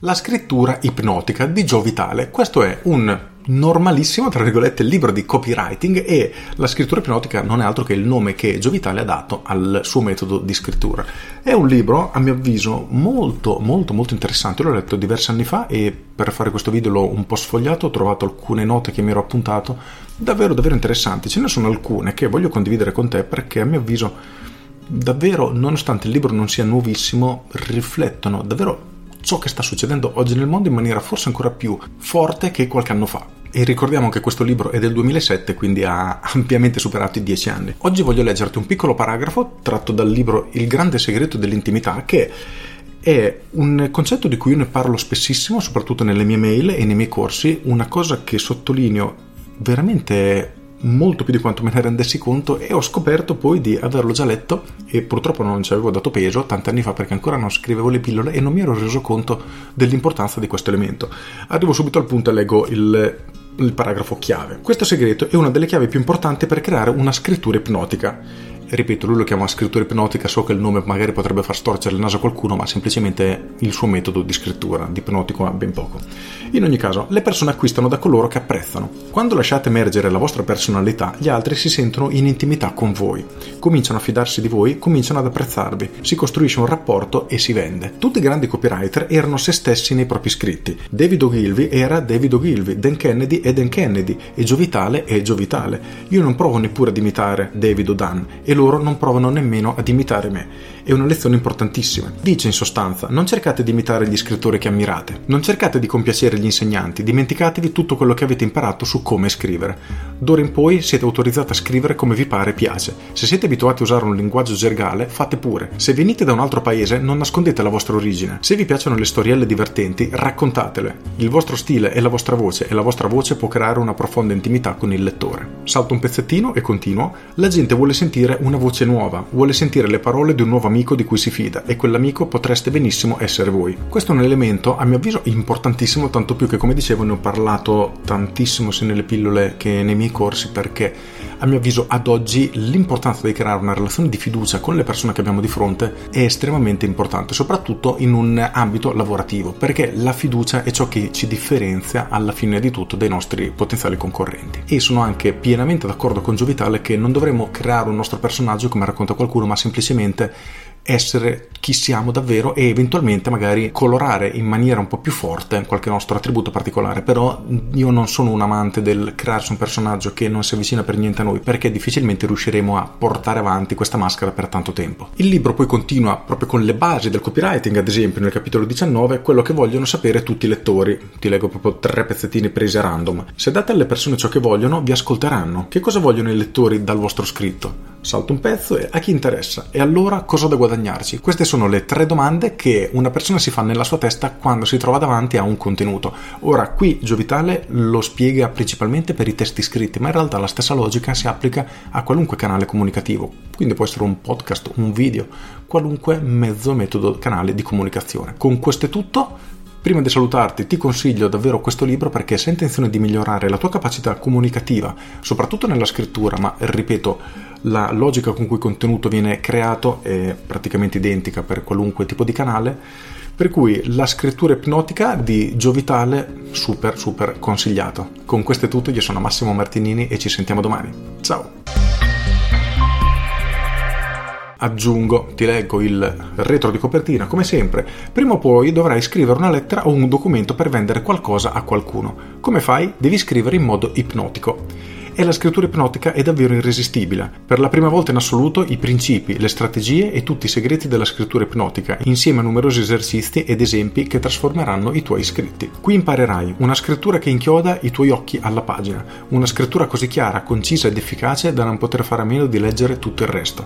La scrittura ipnotica di Joe Vitale. Questo è un normalissimo, tra virgolette, libro di copywriting, e la scrittura ipnotica non è altro che il nome che Joe Vitale ha dato al suo metodo di scrittura. È un libro, a mio avviso, molto interessante. L'ho letto diversi anni fa e per fare questo video l'ho un po' sfogliato, ho trovato alcune note che mi ero appuntato, davvero interessanti. Ce ne sono alcune che voglio condividere con te perché, a mio avviso, davvero, nonostante il libro non sia nuovissimo, riflettono davvero ciò che sta succedendo oggi nel mondo in maniera forse ancora più forte che qualche anno fa. E ricordiamo che questo libro è del 2007, quindi ha ampiamente superato i 10 anni. Oggi voglio leggerti un piccolo paragrafo tratto dal libro Il grande segreto dell'intimità, che è un concetto di cui io ne parlo spessissimo, soprattutto nelle mie mail e nei miei corsi. Una cosa che sottolineo veramente molto più di quanto me ne rendessi conto, e ho scoperto poi di averlo già letto e purtroppo non ci avevo dato peso tanti anni fa perché ancora non scrivevo le pillole e non mi ero reso conto dell'importanza di questo elemento. Arrivo subito al punto e leggo il paragrafo chiave. Questo segreto è una delle chiavi più importanti per creare una scrittura ipnotica. Ripeto, lui lo chiama scrittura ipnotica, so che il nome magari potrebbe far storcere il naso a qualcuno, ma semplicemente il suo metodo di scrittura, di ipnotico ha ben poco. In ogni caso, le persone acquistano da coloro che apprezzano. Quando lasciate emergere la vostra personalità, gli altri si sentono in intimità con voi, cominciano a fidarsi di voi, cominciano ad apprezzarvi, si costruisce un rapporto e si vende. Tutti i grandi copywriter erano se stessi nei propri scritti. David Ogilvy era David Ogilvy, Dan Kennedy è Dan Kennedy, e Joe Vitale è Joe Vitale. Io non provo neppure ad imitare David o Dunn, e loro non provano nemmeno ad imitare me. È una lezione importantissima. Dice in sostanza: non cercate di imitare gli scrittori che ammirate, non cercate di compiacere gli insegnanti, dimenticatevi tutto quello che avete imparato su come scrivere. D'ora in poi siete autorizzati a scrivere come vi pare e piace. Se siete abituati a usare un linguaggio gergale, fate pure. Se venite da un altro paese, non nascondete la vostra origine. Se vi piacciono le storielle divertenti, raccontatele. Il vostro stile è la vostra voce, e la vostra voce può creare una profonda intimità con il lettore. Salto un pezzettino e continuo. La gente vuole sentire una voce nuova, vuole sentire le parole di un nuovo amico di cui si fida, e quell'amico potreste benissimo essere voi. Questo è un elemento, a mio avviso, importantissimo, tanto più che, come dicevo, ne ho parlato tantissimo sia nelle pillole che nei miei corsi, perché a mio avviso ad oggi l'importanza di creare una relazione di fiducia con le persone che abbiamo di fronte è estremamente importante, soprattutto in un ambito lavorativo, perché la fiducia è ciò che ci differenzia alla fine di tutto dai nostri potenziali concorrenti. E sono anche pienamente d'accordo con Joe Vitale che non dovremmo creare un nostro personaggio come racconta qualcuno, ma semplicemente essere chi siamo davvero, e eventualmente magari colorare in maniera un po' più forte qualche nostro attributo particolare. Però io non sono un amante del crearsi un personaggio che non si avvicina per niente a noi, perché difficilmente riusciremo a portare avanti questa maschera per tanto tempo. Il libro poi continua proprio con le basi del copywriting, ad esempio nel capitolo 19, quello che vogliono sapere tutti i lettori. Ti leggo proprio 3 pezzettini presi a random. Se date alle persone ciò che vogliono, vi ascolteranno. Che cosa vogliono i lettori dal vostro scritto? Salto un pezzo e a chi interessa? E allora cosa da guadagnarci? Queste sono le 3 domande che una persona si fa nella sua testa quando si trova davanti a un contenuto. Ora, qui Joe Vitale lo spiega principalmente per i testi scritti, ma in realtà la stessa logica si applica a qualunque canale comunicativo. Quindi può essere un podcast, un video, qualunque mezzo, metodo, canale di comunicazione. Con questo è tutto. Prima di salutarti ti consiglio davvero questo libro, perché se hai intenzione di migliorare la tua capacità comunicativa, soprattutto nella scrittura, ma ripeto, la logica con cui il contenuto viene creato è praticamente identica per qualunque tipo di canale, per cui la scrittura ipnotica di Joe Vitale super consigliato. Con questo è tutto, io sono Massimo Martinini e ci sentiamo domani. Ciao! Aggiungo, ti leggo il retro di copertina, come sempre. Prima o poi dovrai scrivere una lettera o un documento per vendere qualcosa a qualcuno. Come fai? Devi scrivere in modo ipnotico. E la scrittura ipnotica è davvero irresistibile. Per la prima volta in assoluto i principi, le strategie e tutti i segreti della scrittura ipnotica, insieme a numerosi esercizi ed esempi che trasformeranno i tuoi scritti. Qui imparerai una scrittura che inchioda i tuoi occhi alla pagina, una scrittura così chiara, concisa ed efficace da non poter fare a meno di leggere tutto il resto,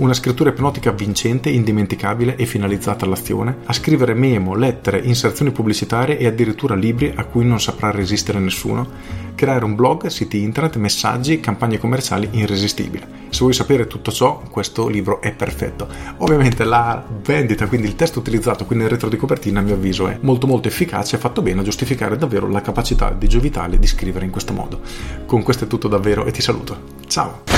una scrittura ipnotica vincente, indimenticabile e finalizzata all'azione, a scrivere memo, lettere, inserzioni pubblicitarie e addirittura libri a cui non saprà resistere nessuno, creare un blog, siti internet, messaggi, campagne commerciali irresistibile. Se vuoi sapere tutto ciò, questo libro è perfetto. Ovviamente la vendita, quindi il testo utilizzato qui nel retro di copertina, a mio avviso è molto efficace e ha fatto bene a giustificare davvero la capacità di Joe Vitale di scrivere in questo modo. Con questo è tutto davvero e ti saluto. Ciao!